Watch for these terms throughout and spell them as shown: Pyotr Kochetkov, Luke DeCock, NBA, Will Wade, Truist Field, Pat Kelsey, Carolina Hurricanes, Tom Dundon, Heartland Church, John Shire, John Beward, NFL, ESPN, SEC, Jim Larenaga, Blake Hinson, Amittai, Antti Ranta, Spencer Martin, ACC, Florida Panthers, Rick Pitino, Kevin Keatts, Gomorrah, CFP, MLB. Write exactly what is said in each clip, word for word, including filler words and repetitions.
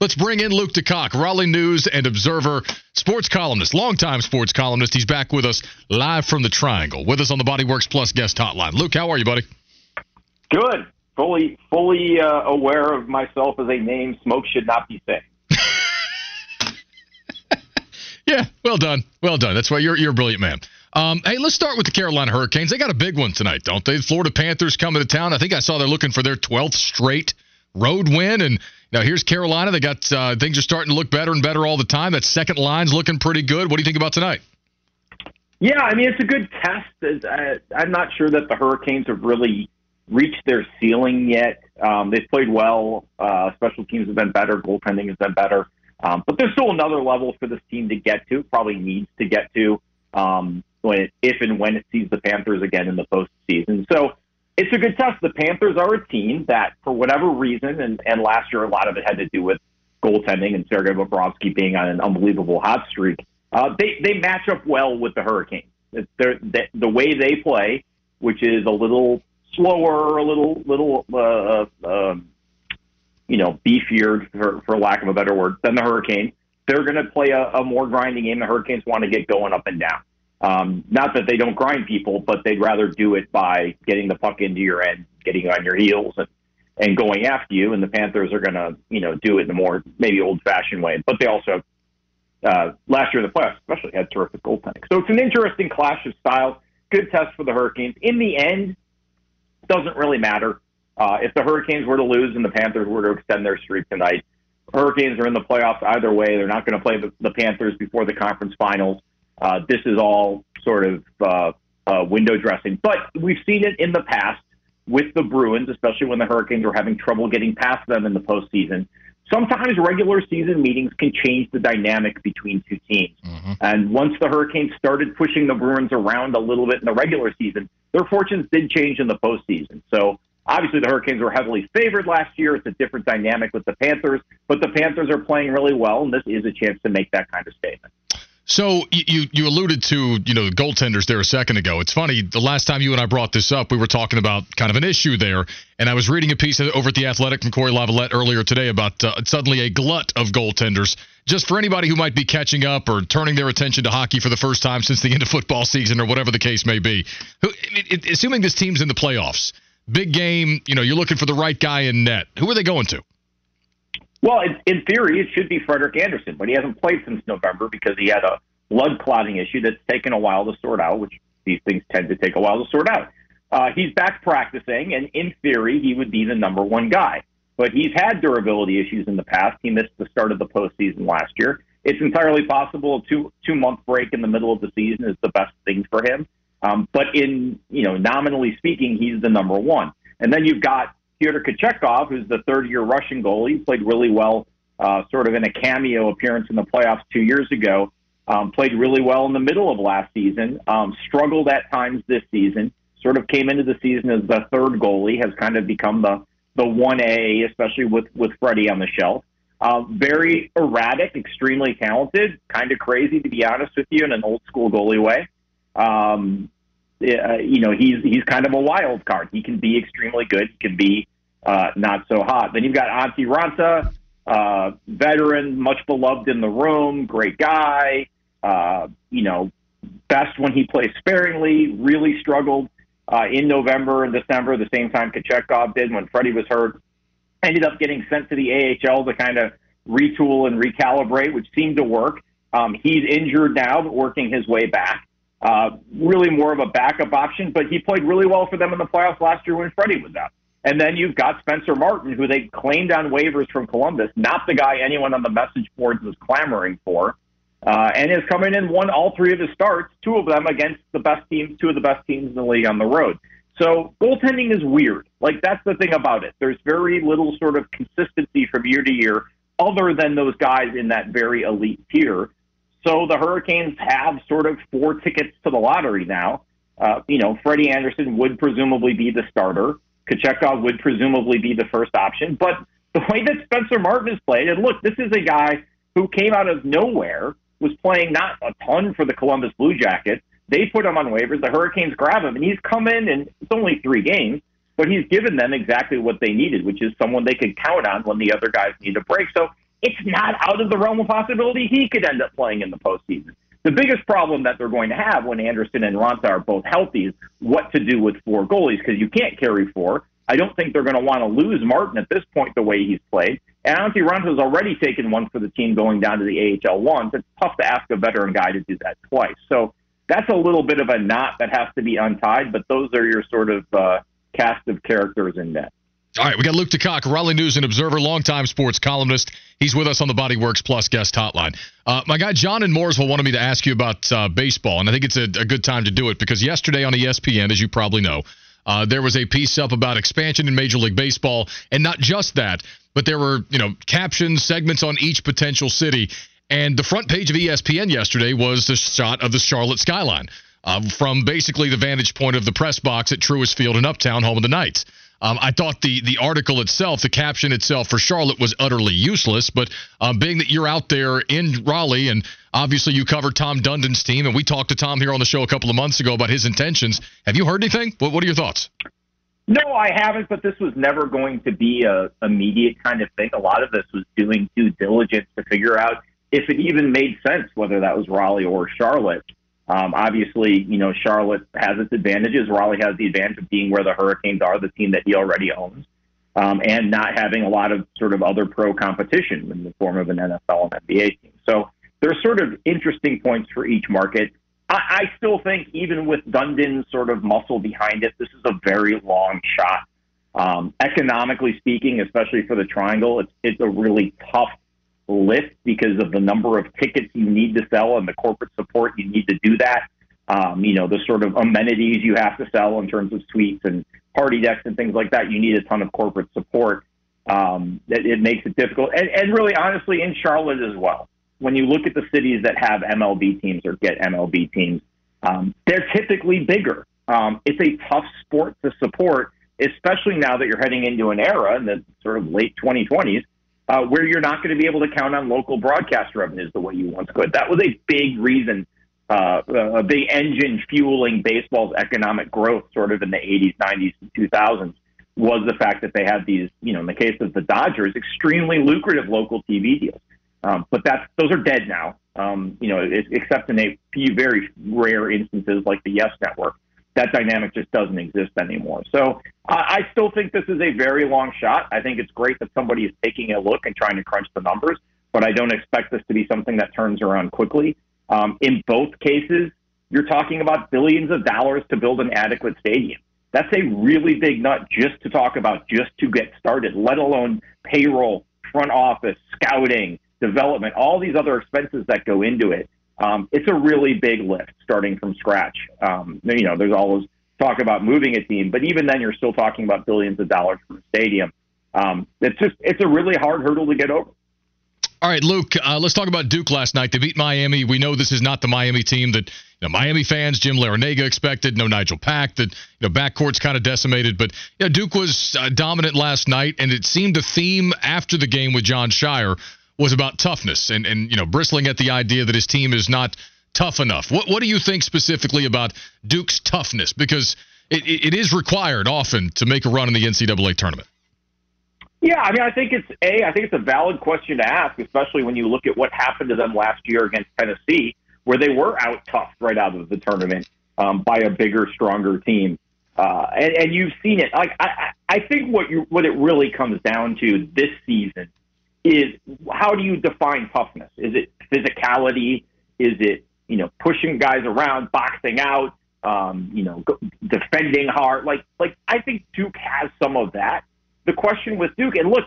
Let's bring in Luke DeCock, Raleigh News and Observer, sports columnist, longtime sports columnist. He's back with us live from the Triangle, with us on the Body Works Plus guest hotline. Luke, how are you, buddy? Good. Fully, fully uh, aware of myself as a name. Smoke should not be thick. Yeah, well done. Well done. That's why you're you're a brilliant man. Um, hey, let's start with the Carolina Hurricanes. They got a big one tonight, don't they? The Florida Panthers coming to town. I think I saw they're looking for their twelfth straight road win. And now here's Carolina. They got uh, things are starting to look better and better all the time. That second line's looking pretty good. What do you think about tonight? Yeah, I mean, it's a good test. I, I'm not sure that the Hurricanes have really reached their ceiling yet. Um, they've played well. Uh, special teams have been better. Goaltending has been better. Um, but there's still another level for this team to get to, probably needs to get to, um, when it, if and when it sees the Panthers again in the postseason. So it's a good test. The Panthers are a team that, for whatever reason, and, and last year a lot of it had to do with goaltending and Sergei Bobrovsky being on an unbelievable hot streak, uh, they, they match up well with the Hurricanes. They're, they, the way they play, which is a little slower, a little, little uh, uh, you know, beefier, for, for lack of a better word, than the Hurricanes. They're going to play a, a more grinding game. The Hurricanes want to get going up and down. Um, not that they don't grind people, but they'd rather do it by getting the puck into your end, getting on your heels, and, and going after you. And the Panthers are going to, you know, do it in a more maybe old-fashioned way. But they also, uh, last year in the playoffs especially, had terrific goaltending. So it's an interesting clash of styles. Good test for the Hurricanes. In the end, it doesn't really matter. Uh, if the Hurricanes were to lose and the Panthers were to extend their streak tonight, Hurricanes are in the playoffs either way. They're not going to play the, the Panthers before the conference finals. Uh, this is all sort of uh, uh, window dressing. But we've seen it in the past with the Bruins, especially when the Hurricanes were having trouble getting past them in the postseason. Sometimes regular season meetings can change the dynamic between two teams. Mm-hmm. And once the Hurricanes started pushing the Bruins around a little bit in the regular season, their fortunes did change in the postseason. So, obviously, the Hurricanes were heavily favored last year. It's a different dynamic with the Panthers, but the Panthers are playing really well, and this is a chance to make that kind of statement. So you you alluded to, you know, the goaltenders there a second ago. It's funny, the last time you and I brought this up, we were talking about kind of an issue there, and I was reading a piece over at The Athletic from Corey Lavalette earlier today about uh, suddenly a glut of goaltenders. Just for anybody who might be catching up or turning their attention to hockey for the first time since the end of football season or whatever the case may be, who, it, it, assuming this team's in the playoffs, big game, you know, you're looking for the right guy in net. Who are they going to? Well, in, in theory, it should be Frederik Andersen, but he hasn't played since November because he had a blood clotting issue that's taken a while to sort out, which these things tend to take a while to sort out. Uh, he's back practicing, and in theory, he would be the number one guy. But he's had durability issues in the past. He missed the start of the postseason last year. It's entirely possible a two, two-month break in the middle of the season is the best thing for him. Um, but in, you know, nominally speaking, he's the number one. And then you've got Pyotr Kochetkov, who's the third-year Russian goalie. He played really well, uh, sort of in a cameo appearance in the playoffs two years ago. Um, played really well in the middle of last season. Um, struggled at times this season. Sort of came into the season as the third goalie. Has kind of become the the one A, especially with with Freddie on the shelf. Uh, very erratic, extremely talented, kind of crazy to be honest with you, in an old school goalie way. Um, uh, you know, he's he's kind of a wild card. He can be extremely good. He can be uh, not so hot. Then you've got Antti Ranta, uh, veteran, much beloved in the room, great guy. Uh, you know, best when he plays sparingly. Really struggled uh, in November and December, the same time Kochetkov did when Freddie was hurt. Ended up getting sent to the A H L to kind of retool and recalibrate, which seemed to work. Um, he's injured now, but working his way back. Uh, really more of a backup option, but he played really well for them in the playoffs last year when Freddie was out. And then you've got Spencer Martin, who they claimed on waivers from Columbus, not the guy anyone on the message boards was clamoring for, uh, and has come in and won all three of his starts, two of them against the best teams, two of the best teams in the league on the road. So goaltending is weird. Like, that's the thing about it. There's very little sort of consistency from year to year other than those guys in that very elite tier. So the Hurricanes have sort of four tickets to the lottery now. Uh, you know, Freddie Andersen would presumably be the starter. Kochetkov would presumably be the first option. But the way that Spencer Martin has played, and look, this is a guy who came out of nowhere, was playing not a ton for the Columbus Blue Jackets. They put him on waivers. The Hurricanes grab him, and he's come in, and it's only three games, but he's given them exactly what they needed, which is someone they could count on when the other guys need a break. So it's not out of the realm of possibility he could end up playing in the postseason. The biggest problem that they're going to have when Andersen and Ranta are both healthy is what to do with four goalies, because you can't carry four. I don't think they're going to want to lose Martin at this point the way he's played. And Antti Ranta's already taken one for the team going down to the A H L once. It's tough to ask a veteran guy to do that twice. So that's a little bit of a knot that has to be untied, but those are your sort of uh, cast of characters in net. All right, we got Luke DeCock, Raleigh News and Observer, longtime sports columnist. He's with us on the Body Works Plus guest hotline. Uh, my guy John in Mooresville wanted me to ask you about uh, baseball, and I think it's a, a good time to do it because yesterday on E S P N, as you probably know, uh, there was a piece up about expansion in Major League Baseball, and not just that, but there were, you know, captions, segments on each potential city, and the front page of E S P N yesterday was the shot of the Charlotte skyline uh, from basically the vantage point of the press box at Truist Field in Uptown, home of the Knights. Um, I thought the the article itself, the caption itself for Charlotte was utterly useless, but um, being that you're out there in Raleigh and obviously you cover Tom Dundon's team, and we talked to Tom here on the show a couple of months ago about his intentions. Have you heard anything? What, what are your thoughts? No, I haven't, but this was never going to be a immediate kind of thing. A lot of this was doing due diligence to figure out if it even made sense, whether that was Raleigh or Charlotte. Um, obviously, you know, Charlotte has its advantages. Raleigh has the advantage of being where the Hurricanes are, the team that he already owns, um, and not having a lot of sort of other pro competition in the form of an N F L and N B A team. So there's sort of interesting points for each market. I, I still think even with Dundon's sort of muscle behind it, this is a very long shot. Um, economically speaking, especially for the Triangle, it's, it's a really tough lift because of the number of tickets you need to sell and the corporate support you need to do that. Um, you know, the sort of amenities you have to sell in terms of suites and party decks and things like that. You need a ton of corporate support. Um, it, it makes it difficult. And, and really, honestly, in Charlotte as well, when you look at the cities that have M L B teams or get M L B teams, um, they're typically bigger. Um, it's a tough sport to support, especially now that you're heading into an era in the sort of late twenty twenties Uh, where you're not going to be able to count on local broadcast revenues the way you once could. That was a big reason, uh, a big engine fueling baseball's economic growth sort of in the eighties, nineties, and two thousands was the fact that they had these, you know, in the case of the Dodgers, extremely lucrative local T V deals. Um, but that's, those are dead now, um, you know, it, except in a few very rare instances like the YES Network. That dynamic just doesn't exist anymore. So uh, I still think this is a very long shot. I think it's great that somebody is taking a look and trying to crunch the numbers, but I don't expect this to be something that turns around quickly. Um, in both cases, you're talking about billions of dollars to build an adequate stadium. That's a really big nut just to talk about, just to get started, let alone payroll, front office, scouting, development, all these other expenses that go into it. Um, it's a really big lift starting from scratch. Um, you know, there's always talk about moving a team, but even then you're still talking about billions of dollars for a stadium. Um, it's just, it's a really hard hurdle to get over. All right, Luke, uh, let's talk about Duke last night. They beat Miami. We know this is not the Miami team that, you know, Miami fans, Jim Larenaga expected, no Nigel Pack, that, you know, backcourt's kind of decimated. But you know, Duke was uh, dominant last night, and it seemed a theme after the game with John Shire was about toughness and, and, you know, bristling at the idea that his team is not tough enough. What what do you think specifically about Duke's toughness? Because it, it is required often to make a run in the N C double A tournament. Yeah, I mean, I think it's a, I think it's a valid question to ask, especially when you look at what happened to them last year against Tennessee, where they were out tough right out of the tournament um, by a bigger, stronger team. Uh, and, and you've seen it. Like I, I think what you what it really comes down to this season is how do you define toughness? Is it physicality? Is it, you know, pushing guys around, boxing out, um, you know, defending hard? Like, like I think Duke has some of that. The question with Duke, and look,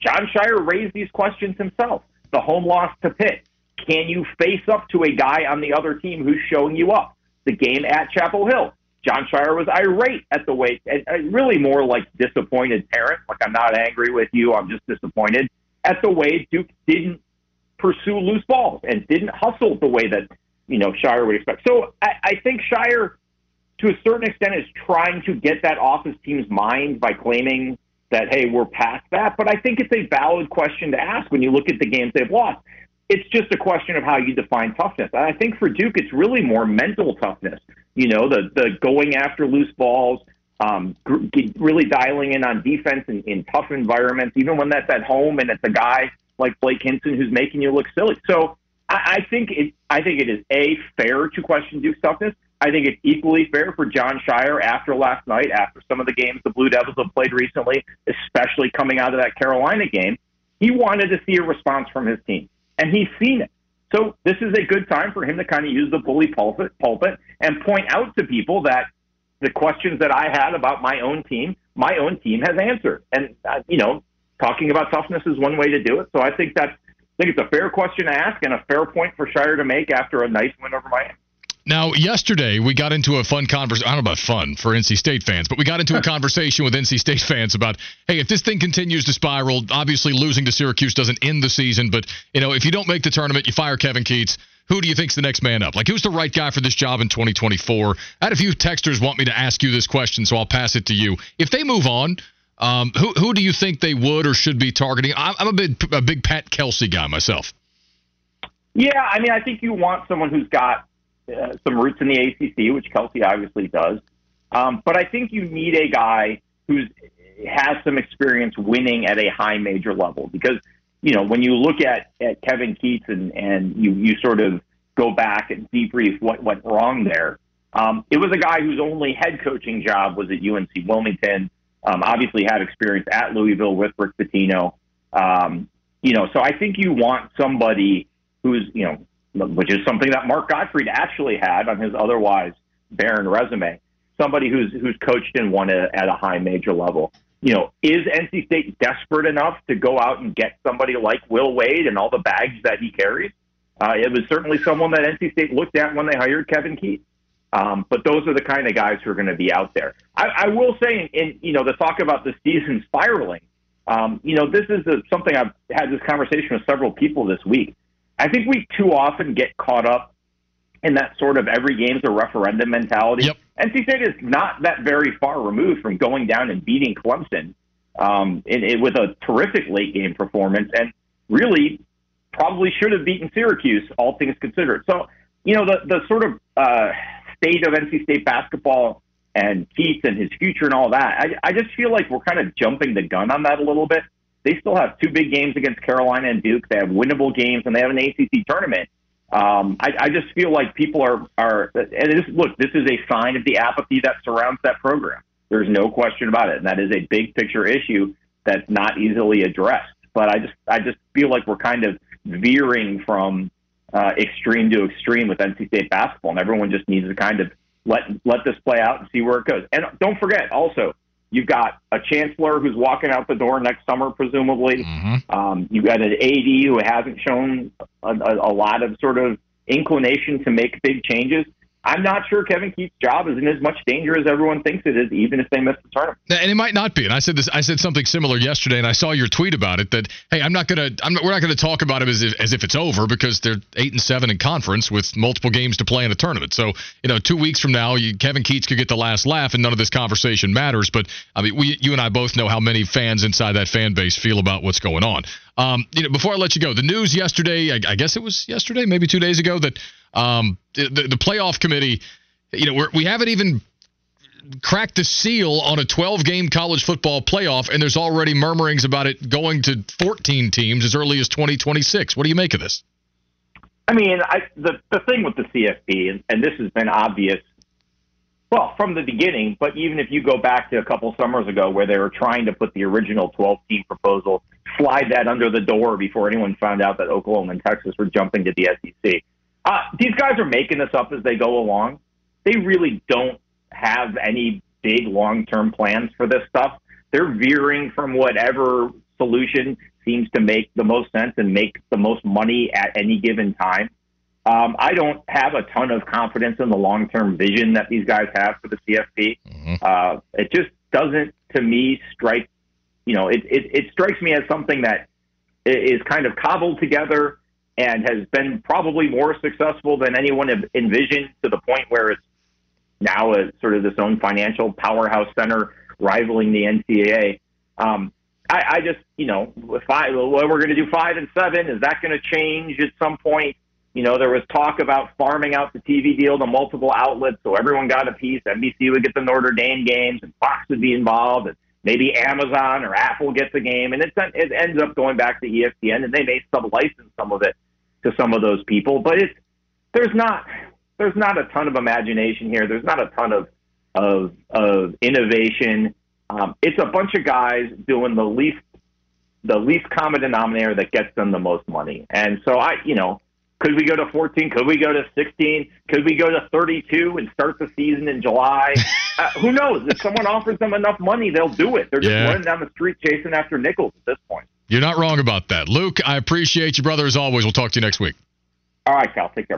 John Shire raised these questions himself. The home loss to Pitt. Can you face up to a guy on the other team who's showing you up? The game at Chapel Hill. John Shire was irate at the way, and really more like disappointed parent. Like, I'm not angry with you. I'm just disappointed at the way Duke didn't pursue loose balls and didn't hustle the way that, you know, Shire would expect. So I, I think Shire, to a certain extent, is trying to get that off his team's mind by claiming that, hey, we're past that. But I think it's a valid question to ask when you look at the games they've lost. It's just a question of how you define toughness. And I think for Duke, it's really more mental toughness. You know, the, the going after loose balls, Um, really dialing in on defense in, in tough environments, even when that's at home and it's a guy like Blake Hinson, who's making you look silly. So I, I think it. I think it is a fair to question Duke's toughness. I think it's equally fair for John Shire after last night, after some of the games the Blue Devils have played recently, especially coming out of that Carolina game. He wanted to see a response from his team, and he's seen it. So this is a good time for him to kind of use the bully pulpit, pulpit and point out to people that the questions that I had about my own team, my own team has answered. And, uh, you know, talking about toughness is one way to do it. So I think that's, I think it's a fair question to ask and a fair point for Shire to make after a nice win over Miami. Now, yesterday, we got into a fun conversation. I don't know about fun for N C State fans, but we got into a conversation with N C State fans about, hey, if this thing continues to spiral, obviously losing to Syracuse doesn't end the season. But, you know, if you don't make the tournament, you fire Kevin Keatts. Who do you think's the next man up? Like, who's the right guy for this job in twenty twenty-four? I had a few texters want me to ask you this question, so I'll pass it to you. If they move on, um, who who do you think they would or should be targeting? I'm, I'm a big, a big Pat Kelsey guy myself. Yeah, I mean, I think you want someone who's got Uh, some roots in the A C C, which Kelsey obviously does. Um, but I think you need a guy who's has some experience winning at a high major level, because, you know, when you look at, at Kevin Keatts and, and you, you sort of go back and debrief what went wrong there. Um, it was a guy whose only head coaching job was at U N C Wilmington. Um, obviously had experience at Louisville with Rick Pitino. Um, you know, so I think you want somebody who's, you know, which is something that Mark Gottfried actually had on his otherwise barren resume, somebody who's who's coached and won a, at a high major level. You know, is N C State desperate enough to go out and get somebody like Will Wade and all the bags that he carries? Uh, it was certainly someone that N C State looked at when they hired Kevin Keatts. Um, but those are the kind of guys who are going to be out there. I, I will say, in, in you know, the talk about the season spiraling, um, you know, this is a, something I've had this conversation with several people this week. I think we too often get caught up in that sort of every game's a referendum mentality. Yep. N C State is not that very far removed from going down and beating Clemson um, in, in, with a terrific late-game performance, and really probably should have beaten Syracuse, all things considered. So, you know, the, the sort of uh, state of N C State basketball and Keatts and his future and all that, I, I just feel like we're kind of jumping the gun on that a little bit. They still have two big games against Carolina and Duke. They have winnable games, and they have an A C C tournament. Um, I, I just feel like people are are and this, look, this is a sign of the apathy that surrounds that program. There's no question about it, and that is a big picture issue that's not easily addressed. But I just I just feel like we're kind of veering from uh, extreme to extreme with N C State basketball, and everyone just needs to kind of let let this play out and see where it goes. And don't forget, also, you've got a chancellor who's walking out the door next summer, presumably. Mm-hmm. Um, you've got an A D who hasn't shown a, a, a lot of sort of inclination to make big changes. I'm not sure Kevin Keatts' job is in as much danger as everyone thinks it is, even if they miss the tournament. And it might not be. And I said this. I said something similar yesterday, and I saw your tweet about it. That hey, I'm not gonna. I'm not, we're not gonna talk about it as if, as if it's over, because they're eight and seven in conference with multiple games to play in a tournament. So you know, two weeks from now, you, Kevin Keatts could get the last laugh, and none of this conversation matters. But I mean, we, you and I both know how many fans inside that fan base feel about what's going on. Um, you know, before I let you go, the news yesterday, I, I guess it was yesterday, maybe two days ago, that um, the, the playoff committee, you know, we're, we haven't even cracked the seal on a twelve-game college football playoff, and there's already murmurings about it going to fourteen teams as early as twenty twenty-six. What do you make of this? I mean, I, the, the thing with the C F B, and, and this has been obvious, well, from the beginning, but even if you go back to a couple summers ago where they were trying to put the original twelve-team proposal, slide that under the door before anyone found out that Oklahoma and Texas were jumping to the S E C. Uh, these guys are making this up as they go along. They really don't have any big long-term plans for this stuff. They're veering from whatever solution seems to make the most sense and make the most money at any given time. Um, I don't have a ton of confidence in the long-term vision that these guys have for the C F P. Mm-hmm. Uh, it just doesn't, to me, strike You know, it, it, it strikes me as something that is kind of cobbled together and has been probably more successful than anyone envisioned, to the point where it's now a, sort of this own financial powerhouse center rivaling the N C double A. Um, I, I just, you know, if I, well, we're going to do five and seven. Is that going to change at some point? You know, there was talk about farming out the T V deal to multiple outlets, so everyone got a piece. N B C would get the Notre Dame games, and Fox would be involved, and maybe Amazon or Apple gets a game, and it, it ends up going back to E S P N, and they may sub-license some of it to some of those people. But it's, there's not there's not a ton of imagination here. There's not a ton of of, of innovation. Um, it's a bunch of guys doing the least the least common denominator that gets them the most money. And so I, you know, could we go to fourteen? Could we go to sixteen? Could we go to thirty-two and start the season in July? Uh, who knows? If someone offers them enough money, they'll do it. They're just yeah. running down the street chasing after nickels at this point. You're not wrong about that. Luke, I appreciate you, brother, as always. We'll talk to you next week. All right, Cal. Take care.